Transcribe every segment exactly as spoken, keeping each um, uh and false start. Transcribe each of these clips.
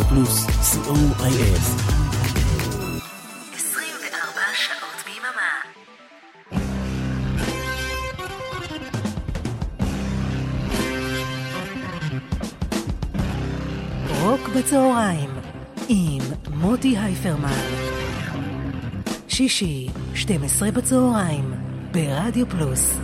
רדיו פלוס, סי או איי אס. עשרים וארבע שעות ביממה. רוק בצהריים עם מוטי הייפרמן. שישי, שתים עשרה בצהריים ברדיו פלוס.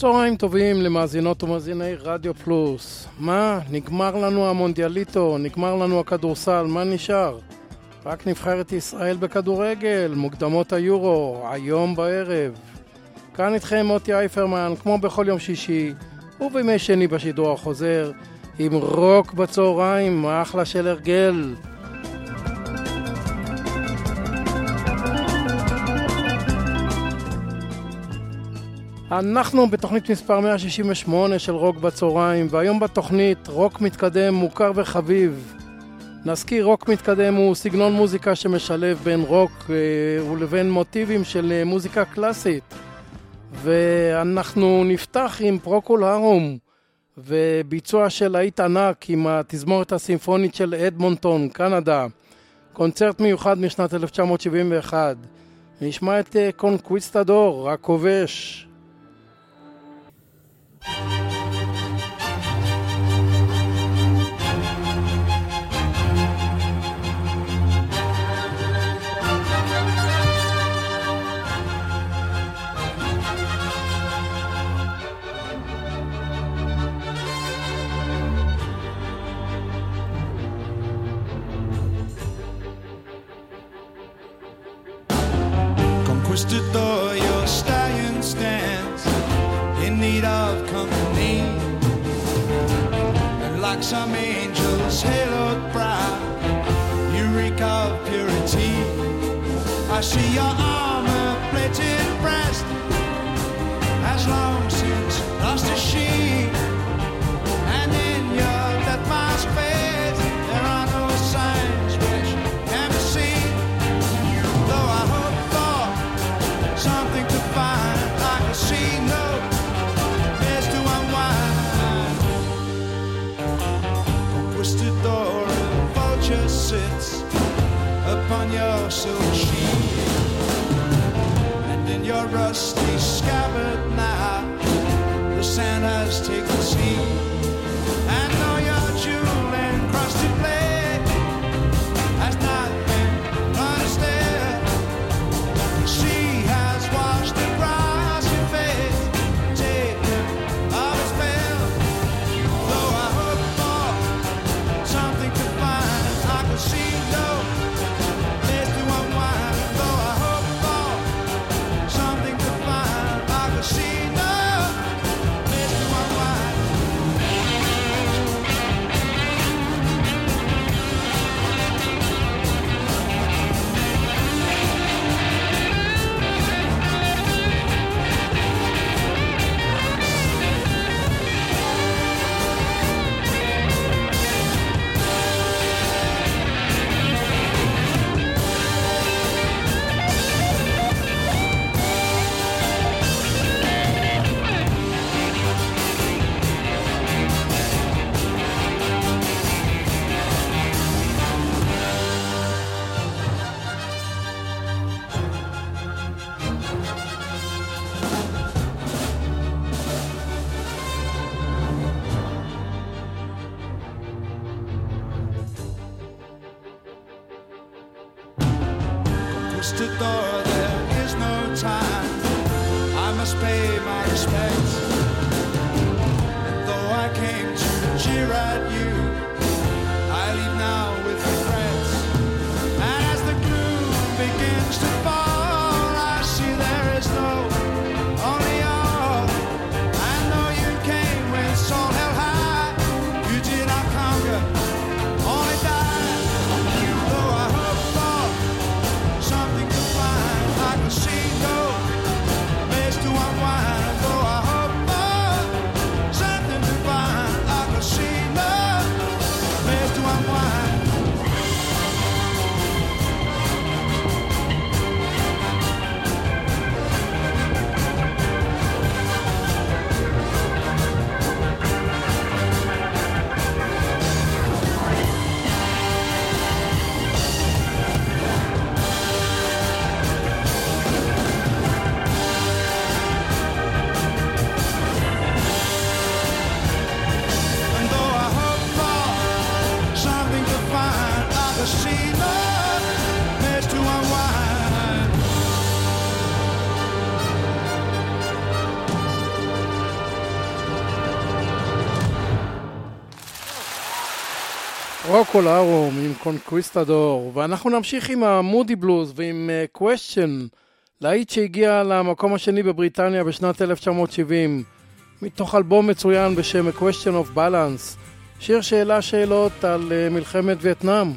צהריים טובים למאזינות ומאזיני רדיו פלוס. מה? נגמר לנו המונדיאליטו, נגמר לנו הכדורסל, מה נשאר? רק נבחרת ישראל בכדורגל, מוקדמות היורו, היום בערב. כאן איתכם מוטי אייפרמן, כמו בכל יום שישי, ובימי שני בשידור החוזר, עם רוק בצהריים, אחלה של הרגל. אנחנו בתוכנית מספר מאה שישים ושמונה של רוק בצהריים, והיום בתוכנית רוק מתקדם מוכר וחביב. נזכיר, רוק מתקדם הוא סגנון מוזיקה שמשלב בין רוק אה, ולבין מוטיבים של אה, מוזיקה קלאסית. ואנחנו נפתח עם פרוקול הרום וביצוע של להיט ענק עם התזמורת הסימפונית של אדמונטון, קנדה. קונצרט מיוחד משנת אלף תשע מאות שבעים ואחת. נשמע את אה, קונקוויסטדור, הכובש. Conquistador, your stallion stands in need of company, and like some angels haloed proud, you reek of purity. I see your armor-plated breast has long since lost its sheen, and in your death-masked face there are no signs which can be seen. Though I hope for something to find, like a sea note door, a vulture sits upon your silk sheet, and in your rusty scabbard now the sand has taken seat, and all your jewel encrusted blade has not been unstead. She has washed the grass your face, taken all its veil. Though I hope for something to find, I can see no place to unwind. Though I hope for something to find, I can see no place to unwind. Conquistador, there is no time, I must pay my respects, and though I came to jeer at you, I leave now with regrets, and as the gloom begins to fall, I see there is no only all. I know you came when soul held high, you did not conquer, only died. Though I hope for something to find, I can see no place to unwind. Though I hope for something to find, I can see no פרוקול הרום עם קונקוויסטדור, ואנחנו נמשיך עם המודי בלוז ועם קוושן, להיט שהגיע למקום השני בבריטניה בשנת אלף תשע מאות שבעים, מתוך אלבום מצוין בשם A Question of Balance, שיר שאלה שאלות על מלחמת וייטנאם.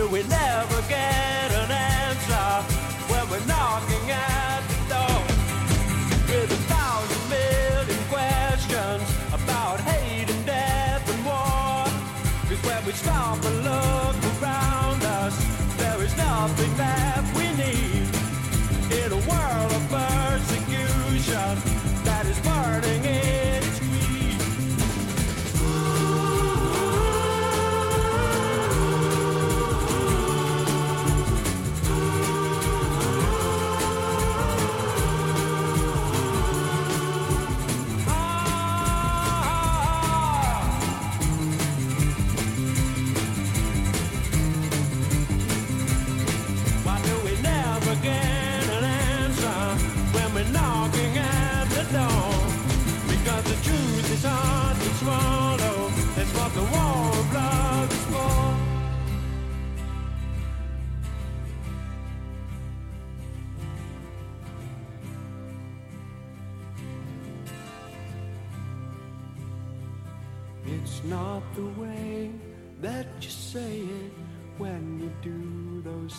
Do we never get an answer when we're knocking at the door with a thousand million questions about hate and death and war? Because when we stop and look around us, there is nothing that we need in a world of persecution that is burning in its heat.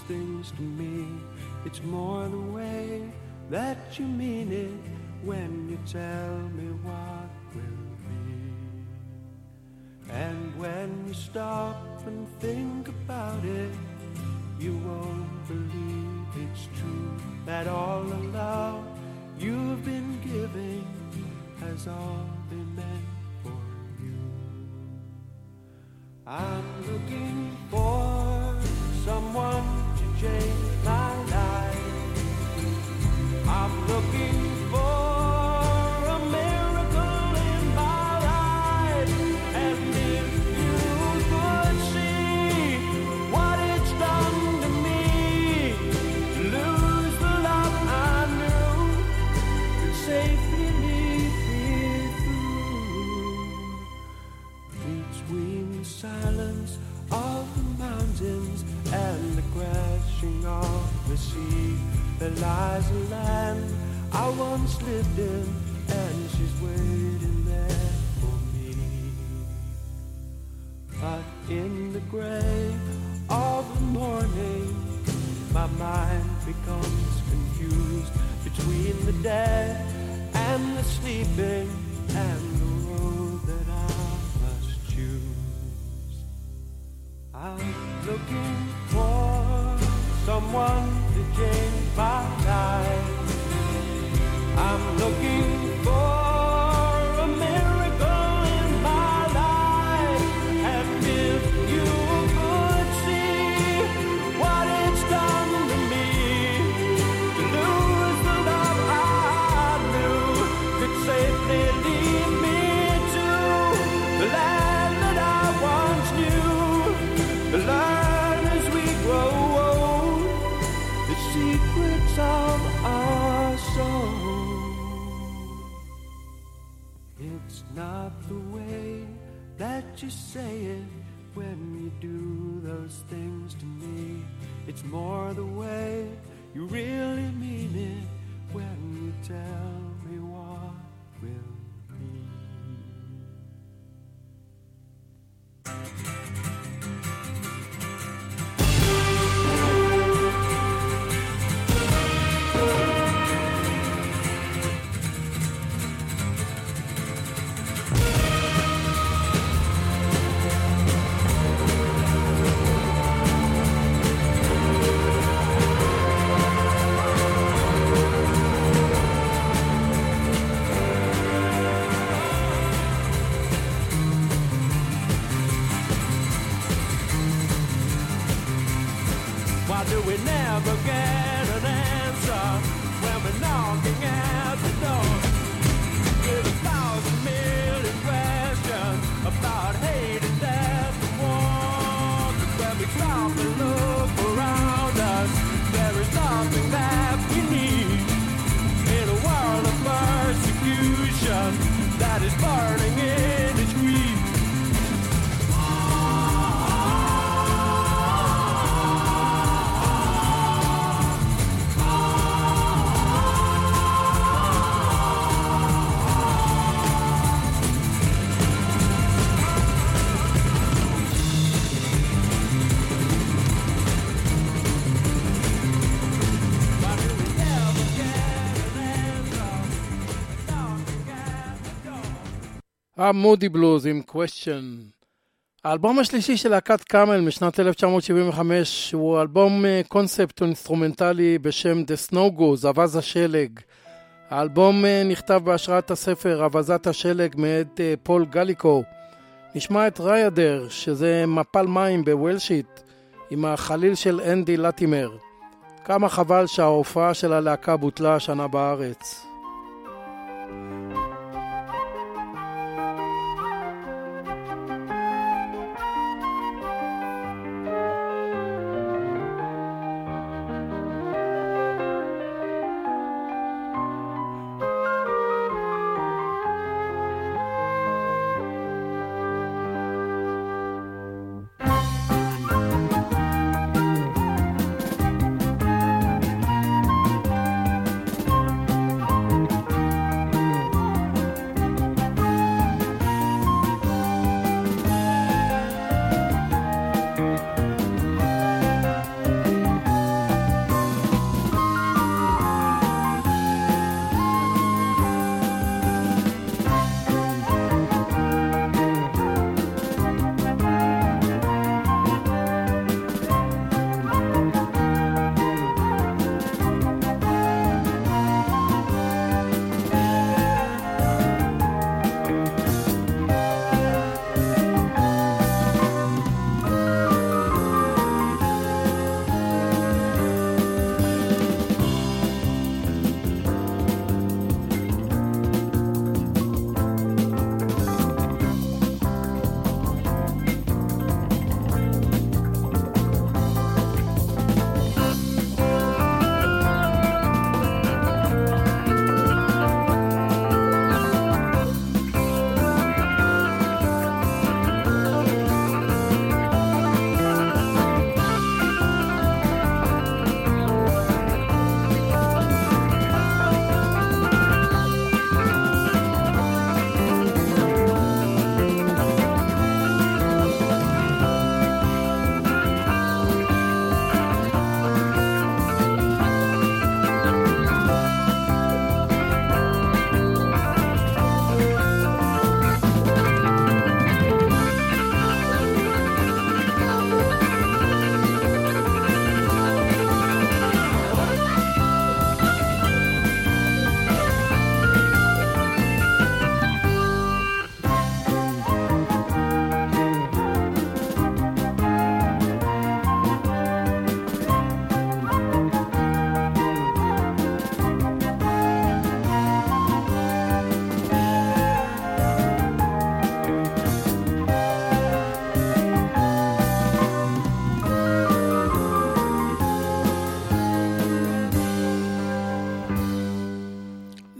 Things to me, it's more the way that you mean it when you tell me what will be. And when you stop and think about it, you won't believe it's true that all the love you've been giving has all been meant for you. I'm looking for someone change my life. I'm looking for a miracle in my life, and if you could see what it's done to me, to lose the love I knew could safely lead me through between the silence of the mountains and the crashing of the sea. There lies a land I once lived in, and she's waiting there for me. But in the gray of the morning, my mind becomes confused between the dead and the sleeping and the road that I must choose. I'm looking for someone to change my life. I'm looking for of our soul. It's not the way that you say it when you do those things to me. It's more the way you really mean it when you tell me what will be. Do we never get המודי בלוז עם Question. האלבום השלישי של להקת קאמל משנת אלף תשע מאות שבעים וחמש הוא אלבום קונספט אינסטרומנטלי בשם The Snow Goose, אווז השלג. האלבום נכתב בהשראת הספר אווזת השלג מאת פול גליקו. נשמע את ריידר, שזה מפל מים בוולשית, עם החליל של אנדי לטימר. כמה חבל שההופעה של הלהקה בוטלה השנה בארץ.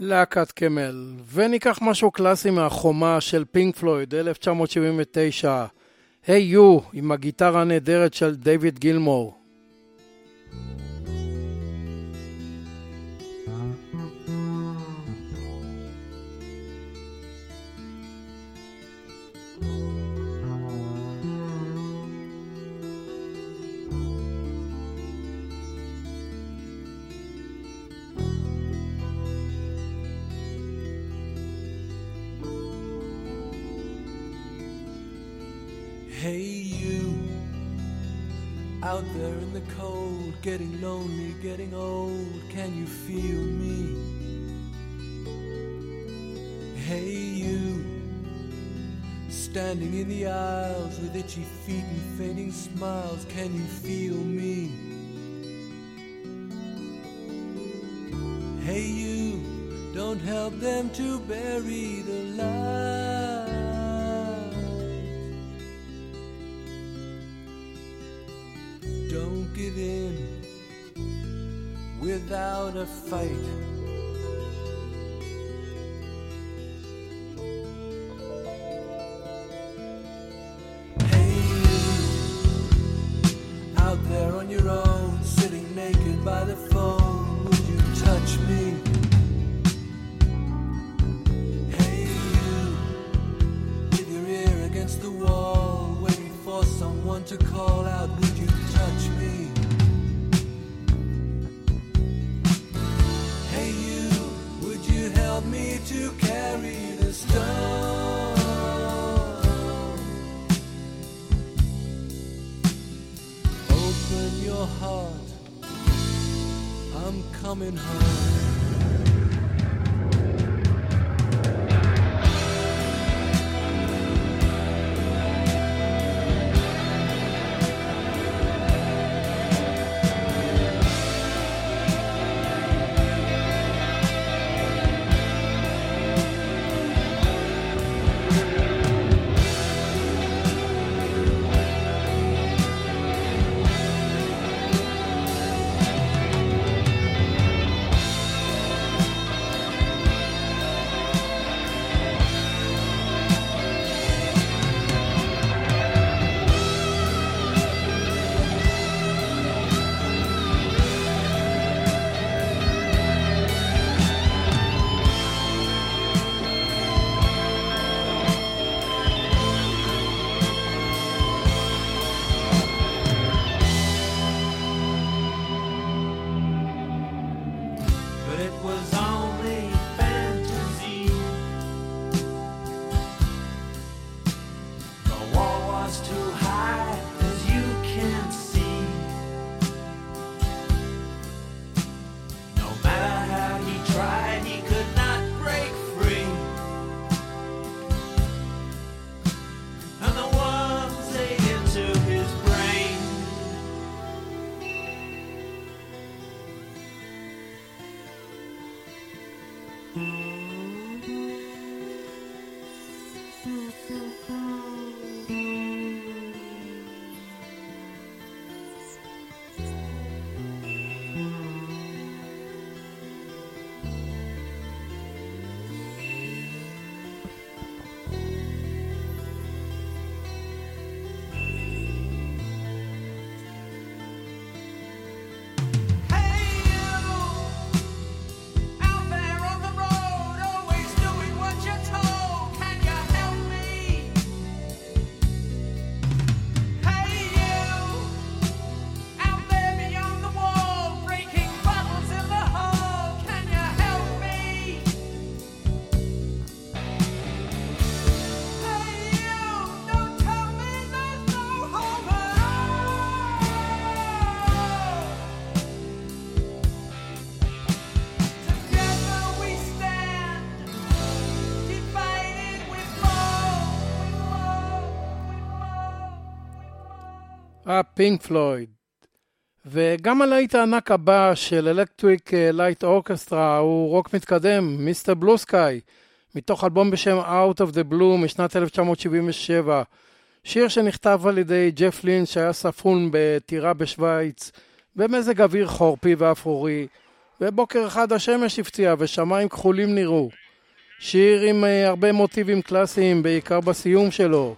להקת קמל. וניקח משהו קלאסי מהחומה של פינק פלויד אלף תשע מאות שבעים ותשע, Hey You, עם הגיטרה הנהדרת של דיוויד גילמור. Hey you, out there in the cold, getting lonely, getting old, can you feel me? Hey you, standing in the aisles with itchy feet and fainting smiles, can you feel me? Hey you. don't help them to bury the light. Don't give in without a fight. Hey you, out there on your own, sitting naked by the phone, would you touch me? To call out, would you touch me? Hey you, would you help me to carry the stone? Open your heart, I'm coming home. הפינק פלויד. וגם הלהיט הענק הבא של אלקטריק לייט אורקסטרה הוא רוק מתקדם, מיסטר בלו סקיי, מתוך אלבום בשם Out of the Blue משנת אלף תשע מאות שבעים ושבע, שיר שנכתב על ידי ג'ף לין שהיה ספון בטירה בשוויץ במזג אוויר חורפי ואפרורי, ובוקר אחד השמש הפציעה ושמיים כחולים נראו. שיר עם הרבה מוטיבים קלאסיים, בעיקר בסיום שלו.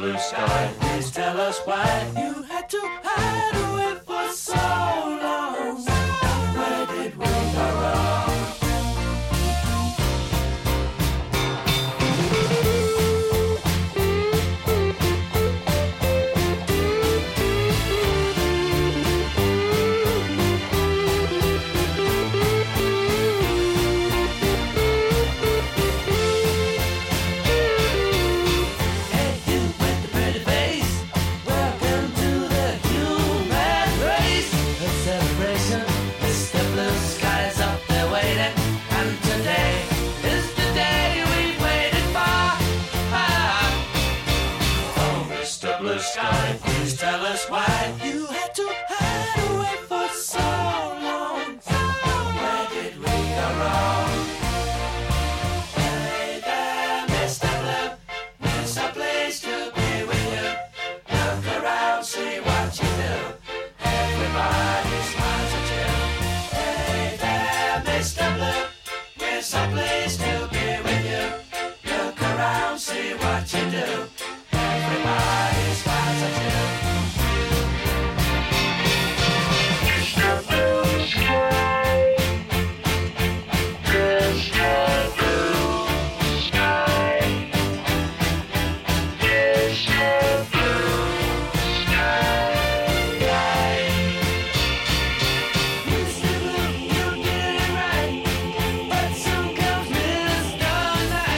Blue sky. Why? Please tell us why you had to hide away for so long. Where did we go wrong? Please tell us why you had to hide away for so long. Where did we go wrong? Hey there, Mister Blue, we're so pleased to be with you. Look around, see what you do. Everybody smiles at you. Hey there, Mister Blue, we're so pleased to be with you. Look around, see what you do. Everybody smiles at you. Mister Blue Sky, Mister Blue Sky, Mister Blue Sky, Mister Blue, you did it right, but soon comes Mister Night,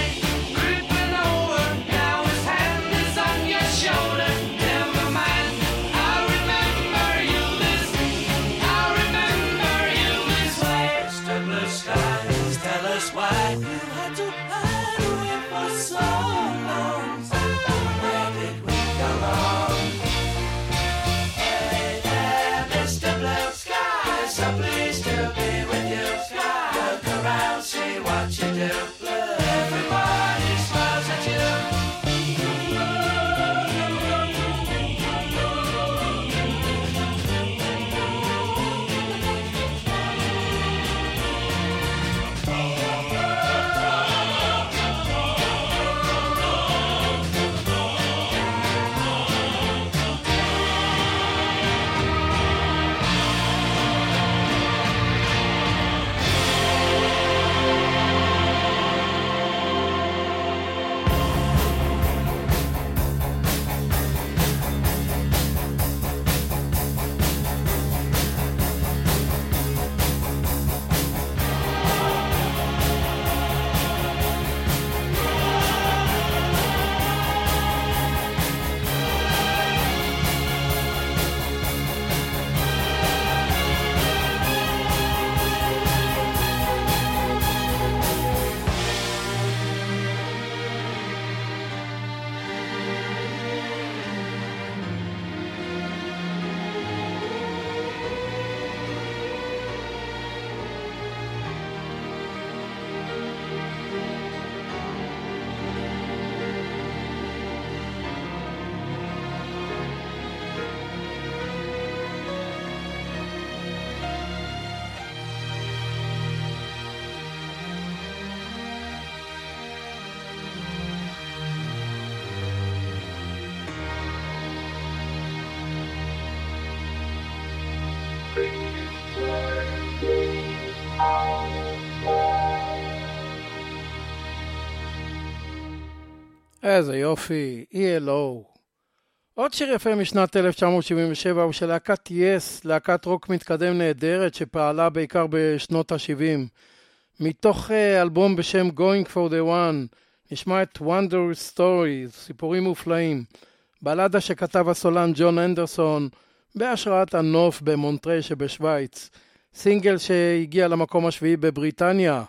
creeping over, now his hand is on your shoulder. Never mind, I'll remember you this, I'll remember you this way. Mister Blue Sky, please tell us why you had to hide away for so long. Where did we go wrong? Hey there, Mister Blue Sky, we're so pleased to be with you. Look around, see what you do. Everybody smiles at you. איזה יופי, E L O. עוד שיר יפה משנת אלף תשע מאות שבעים ושבע הוא של להקת Yes, להקת רוק מתקדם נהדרת שפעלה בעיקר בשנות ה-שבעים. מתוך אלבום בשם Going for the One נשמע את Wonder Stories, סיפורים מופלאים, בלדה שכתב הסולן ג'ון אנדרסון בהשראת הנוף במונטרי שבשוויץ, סינגל שהגיע למקום השביעי בבריטניה.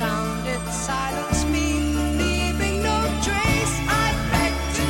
Sound it silence me, leaving no trace. I beg to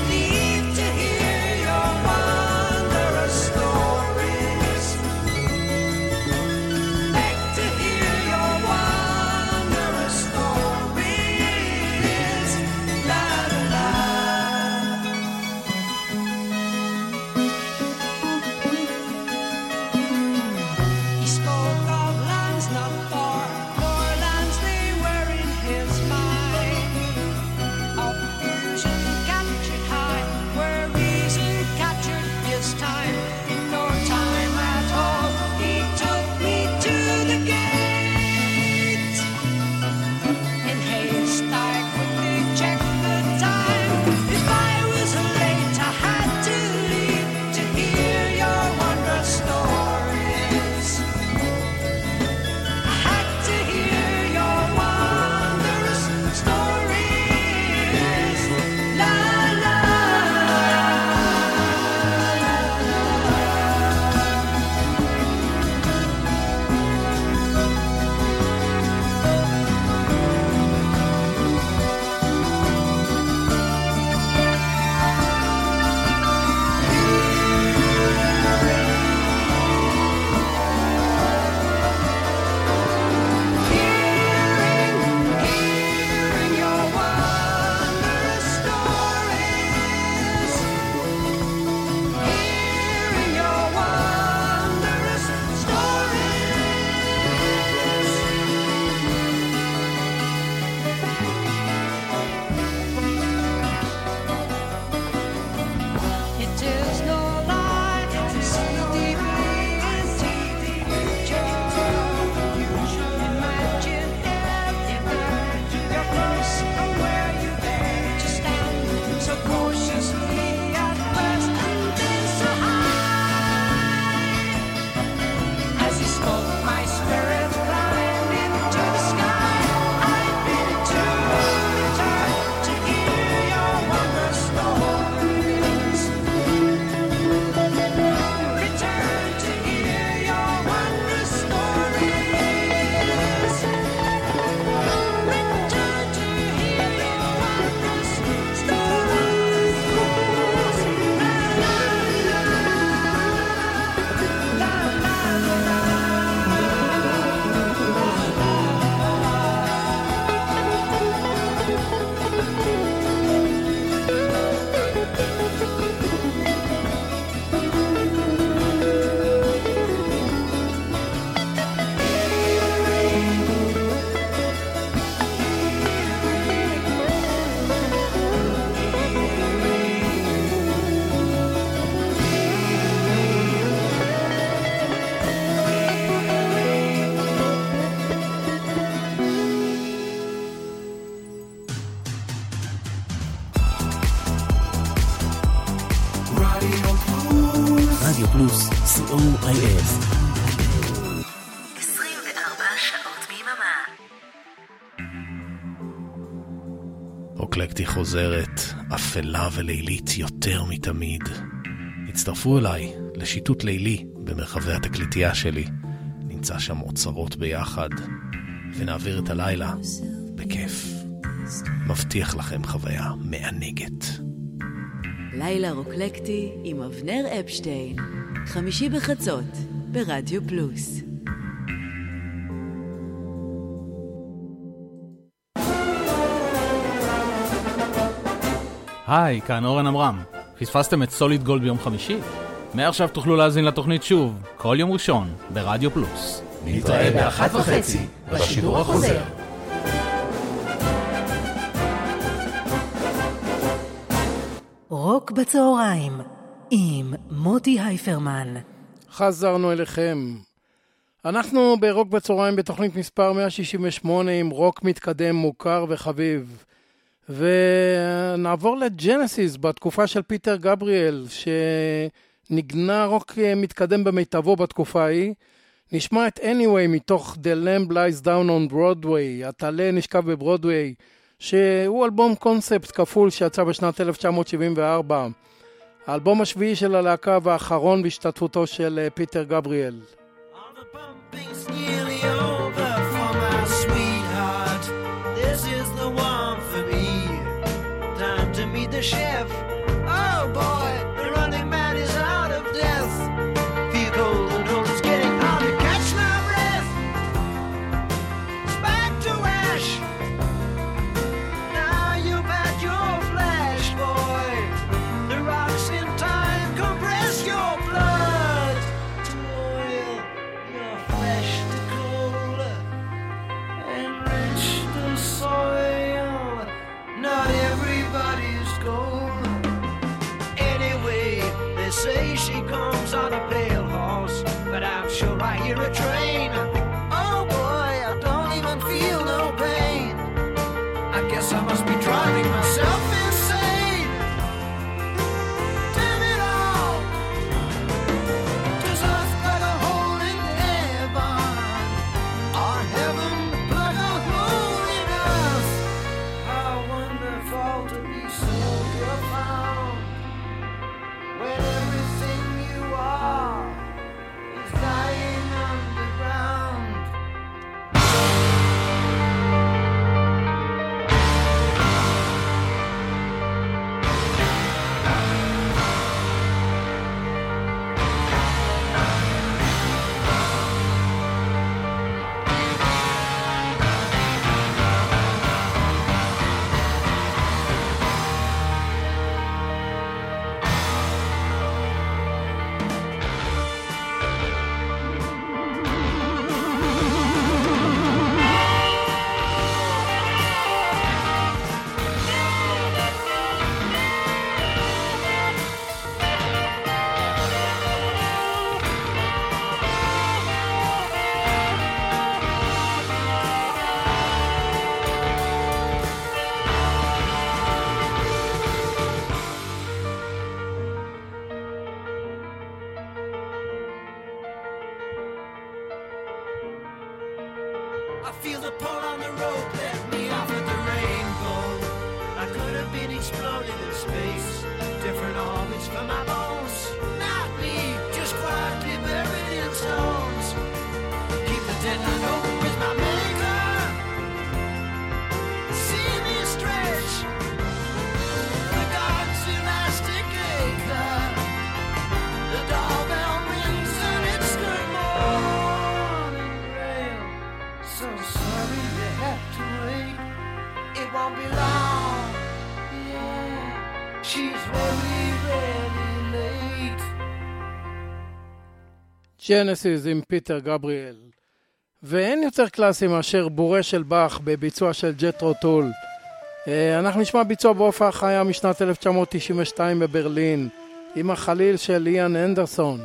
רדיו פלוס, סי או איי אס. עשרים וארבע שעות ביממה. אוקלקטי חוזרת, אפלה ולילית יותר מתמיד. הצטרפו אליי לשיטוט לילי במרחבי התקליטייה שלי. נמצא שם אוצרות ביחד, ונעביר את הלילה בכיף. מבטיח לכם חוויה מענגת. לילה רוקלקטי עם אבנר אפשטיין, חמישי בחצות, ברדיו פלוס. היי, כאן אורן אמרם. פספסתם את סוליד גולד ביום חמישי? מעכשיו תוכלו להזין לתוכנית שוב, כל יום ראשון, ברדיו פלוס. נתראה באחת וחצי, בשידור החוזר. רוק בצהריים, עם מוטי הייפרמן. חזרנו אליכם. אנחנו ברוק בצהריים בתוכנית מספר מאה שישים ושמונה עם רוק מתקדם מוכר וחביב. ונעבור לג'נסיס בתקופה של פיטר גבריאל, שנגנה רוק מתקדם במיטבו בתקופה ההיא. נשמע את Anyway מתוך The Lamb Lies Down on Broadway, הטלה נשכב בברודווי, שהוא אלבום קונספט כפול שיצא בשנת אלף תשע מאות שבעים וארבע. האלבום השביעי של הלהקה והאחרון בהשתתפותו של פיטר גבריאל. The chef, oh boy, the running man is out of death. Feel cold and cold, it's getting hard to catch my breath. It's back to ash. Now you bet your flesh, boy. The rocks in time compress your blood to oil your flesh to coal, enrich the soil. Not everybody. Anyway, they say she comes on a pale horse, but I'm sure I hear a train. Oh boy, I don't even feel no pain. I guess I must be driving myself insane. Damn it all, 'cause I've got a hole in heaven, or heaven but a hole in earth. How wonderful to be so. When everything you are is lying underground. ג'נסיס עם פיטר גבריאל. ואין יותר קלאסי מאשר בורא של באך בביצוע של ג'ת'רו טול. אנחנו נשמע ביצוע בהופעה חיה משנת אלף תשע מאות תשעים ושתיים בברלין עם החליל של איאן אנדרסון.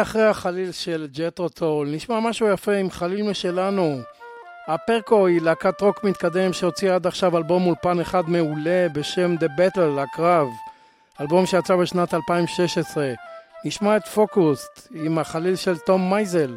מילה אחרי החליל של ג'ת'רו טול, נשמע משהו יפה עם חליל משלנו. הפרקו היא להקת רוק מתקדם שהוציאה עד עכשיו אלבום אולפן אחד מעולה בשם The Battle, הקרב, אלבום שיצא בשנת אלפיים שש עשרה. נשמע את פוקוסט עם החליל של תום מייזל.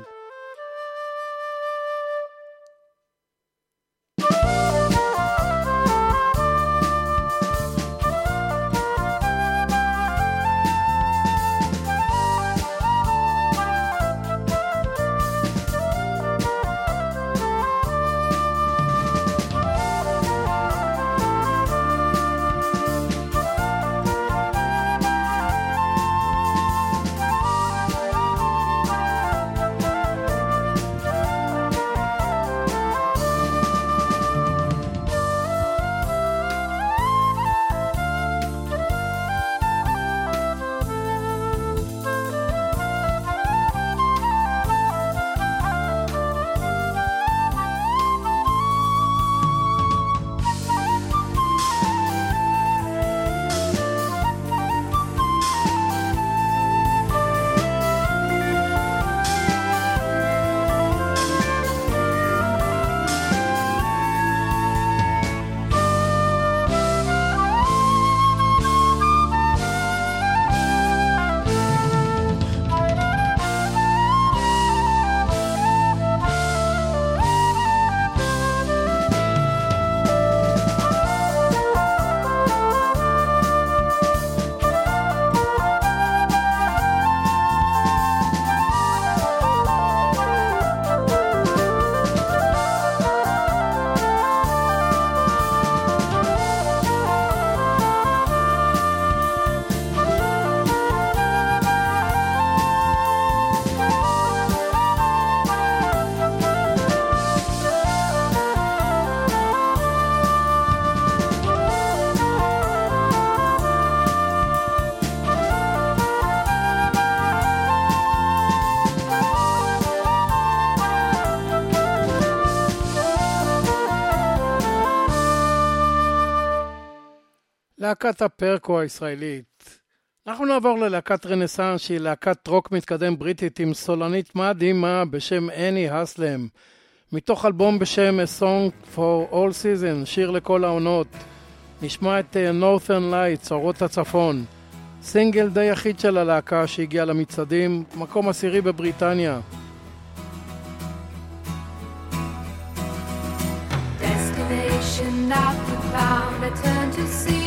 להקת הפרקו הישראלית. אנחנו נעבור ללהקת רנסאנס, שהיא להקת רוק מתקדם בריטית עם סולנית מדהימה בשם אני הסלם, מתוך אלבום בשם A Song for All Season, שיר לכל העונות. נשמע את Northern Lights, אורות הצפון, סינגל די יחיד של הלהקה שהגיעה למצעדים, מקום עשירי בבריטניה. Destination not found, return to sea.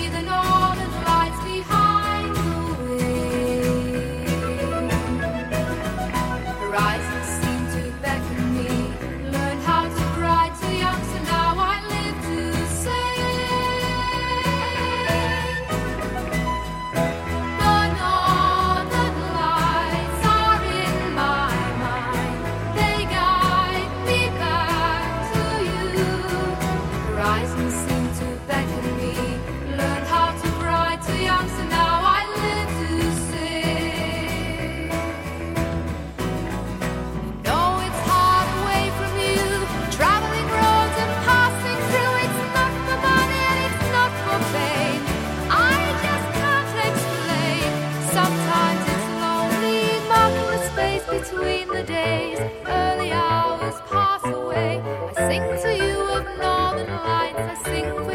Between the days, early hours pass away. I sing to you of northern lights, I sing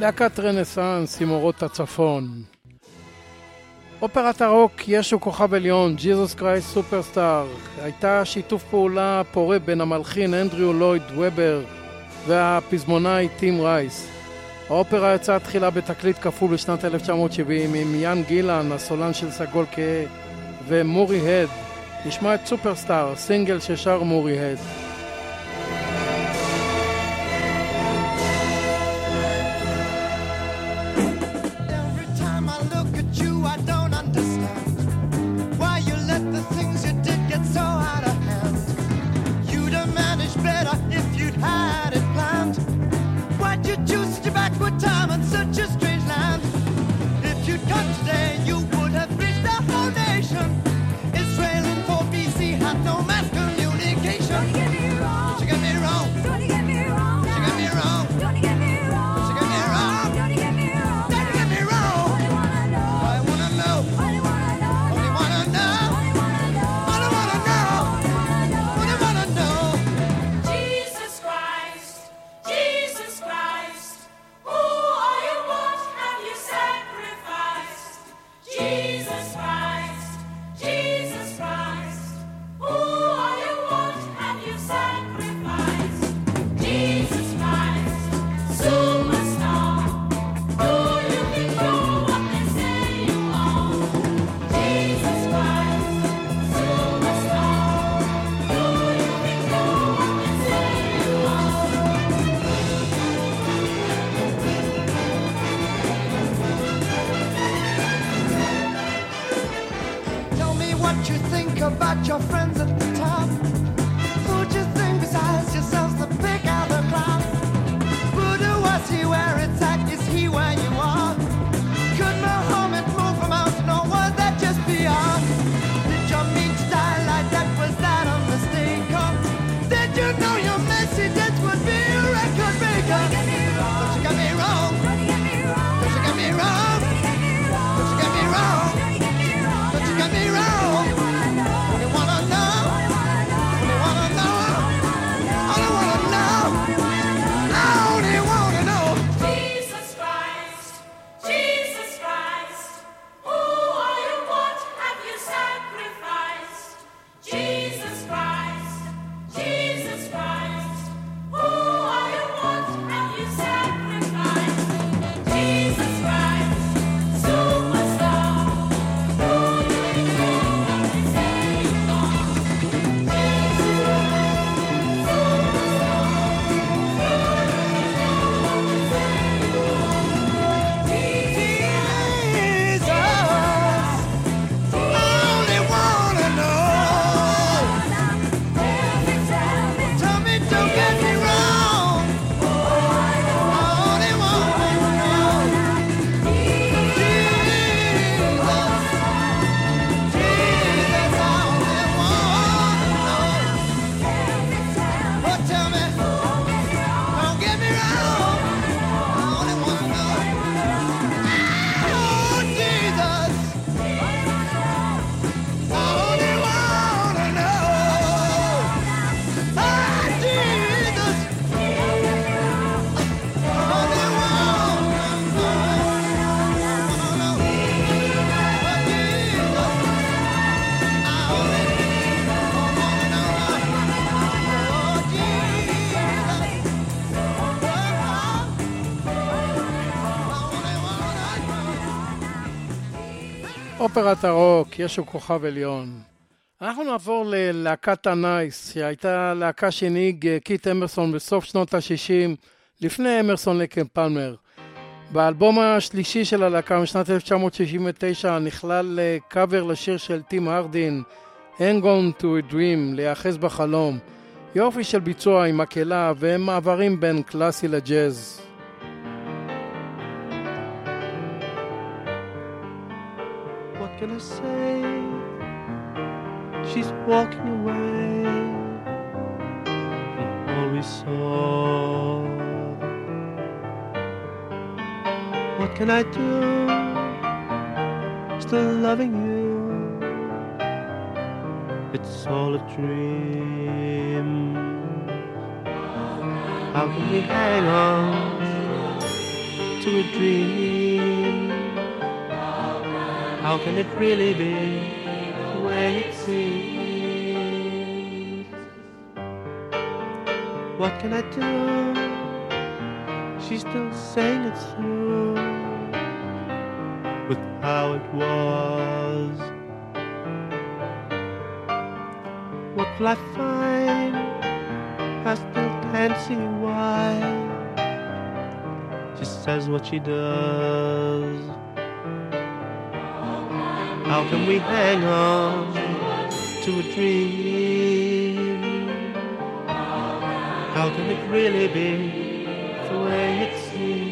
להקת רנסנס עם אורות הצפון. אופרת הרוק ישו כוכב עליון, Jesus Christ Superstar, הייתה שיתוף פעולה פורה בין המלחין אנדריו לויד וובר והפזמונאי טים רייס. האופרה יצאה תחילה בתקליט כפול בשנת אלף תשע מאות שבעים עם יאן גילן, הסולן של סגול כהה, ומורי הד. נשמע את סופרסטאר, סינגל ששר מורי הד. אופרת הרוק, ישו כוכב עליון. אנחנו נעבור ללהקת הנייס, שהייתה להקה שהנהיג קיט אמרסון בסוף שנות ה-שישים, לפני אמרסון לייק פלמר. באלבום השלישי של הלהקה משנת אלף תשע מאות שישים ותשע נכלל קאבר לשיר של טים הרדין, Hang On To A Dream, להיאחז בחלום. יופי של ביצוע עם מקהלה והם מעברים בין קלאסי לג'אז. Can I say she's walking away from all we saw? What can I do? Still loving you, it's all a dream. How can we hang on to to a dream? How can it really be the way it seems? What can I do? She's still saying it's through with how it was. What will I find? I still can't see why she says what she does. How can we hang on to a dream? How can it really be the way it seems?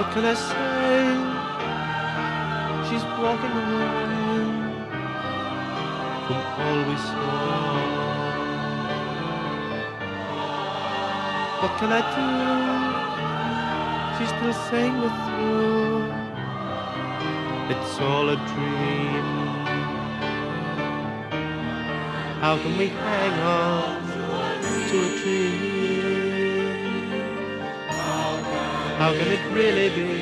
What can I say? She's walking away from all we saw. What can I do? She's still saying we're through. It's all a dream. How can we hang on to a dream? How can it really be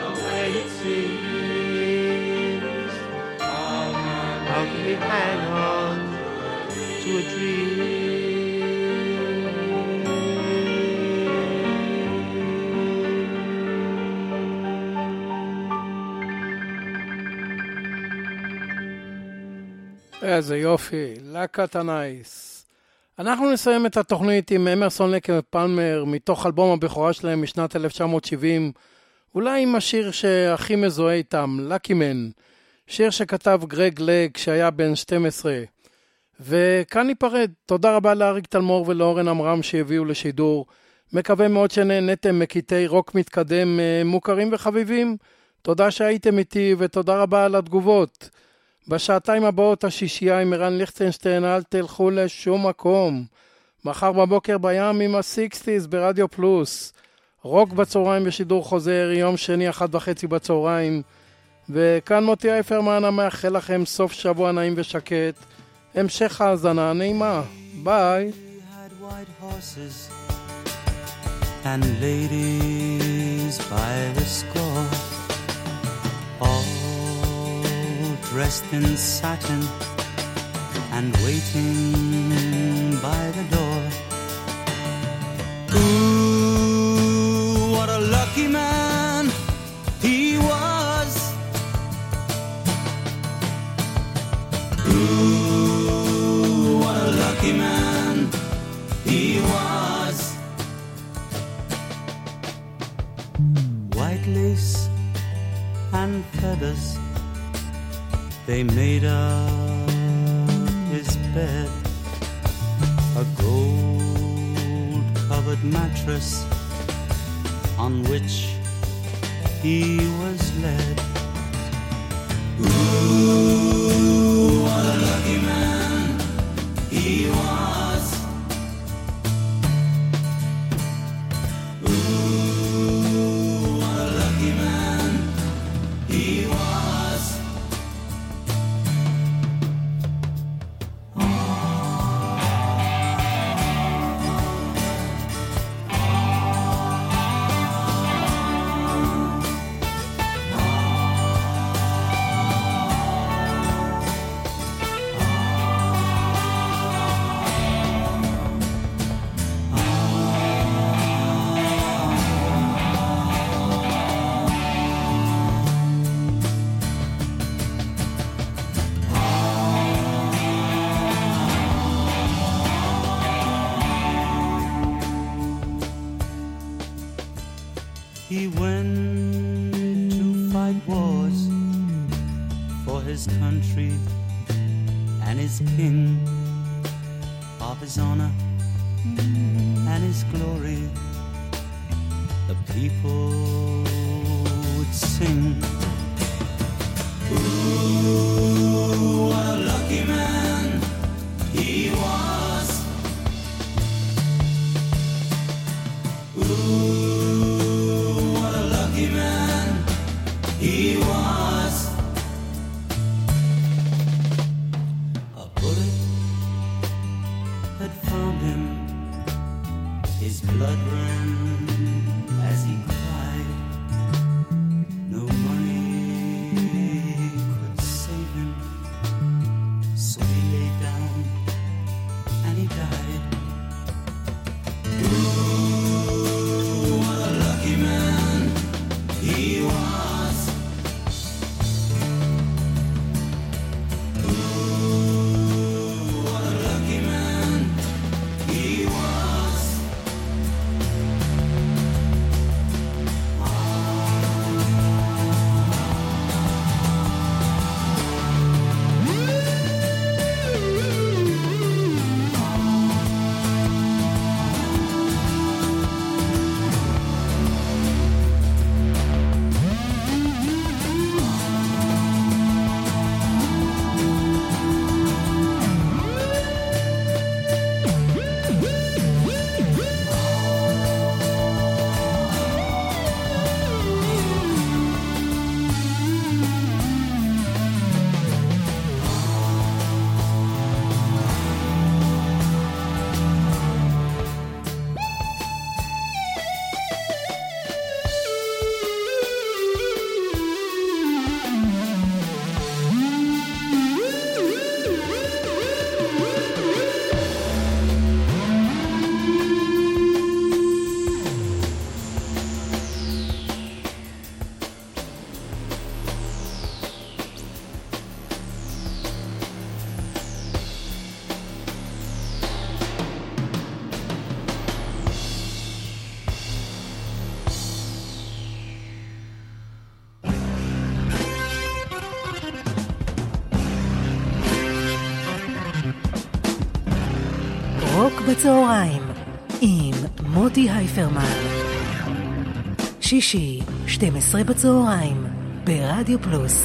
the way it seems? How can we hang on to a dream? איזה יופי, להקת הנייס. אנחנו נסיים את התוכנית עם אמרסון לייק פלמר, מתוך אלבום הבכורה שלהם משנת אלף תשע מאות שבעים, אולי עם השיר שהכי מזוהה איתם, "Lucky Man", שיר שכתב גרג לג כשהיה בן שתים עשרה. וכאן ניפרד. תודה רבה לאריק תלמור ולאורן אמרם שהביאו לשידור. מקווה מאוד שנהנתם מקטעי רוק מתקדם מוכרים וחביבים. תודה שהייתם איתי ותודה רבה על התגובות. בשעתיים הבאות השישייה עם ערן ליכטנשטיין, אל תלכו לשום מקום. מחר בבוקר בים עם ה-שישים ברדיו פלוס. רוק בצהריים בשידור חוזר, יום שני אחת וחצי בצהריים. וכאן מוטי אייפרמן, המאחל לכם סוף שבוע נעים ושקט. המשך האזנה נעימה. ביי. And ladies by the score. All dressed in satin and waiting by the door. Ooh. his bed, a gold-covered mattress on which he was led. Ooh, what a lucky man he was. Ooh, what a lucky man he was. He went to fight wars for his country and his king, of his honor and his glory. The people would sing. Ooh, what a lucky man he was. Ooh. He was a bullet that found him, his blood ran as he cried. No money could save him, so he lay down and he died. Ooh, what a lucky man he was. בצהריים עם מוטי הייפרמן, שישי שתים עשרה בצהריים ברדיו פלוס.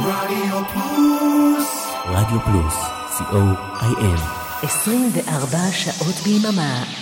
רדיו פלוס, רדיו פלוס, סי או איי אם, עשרים וארבע שעות ביממה.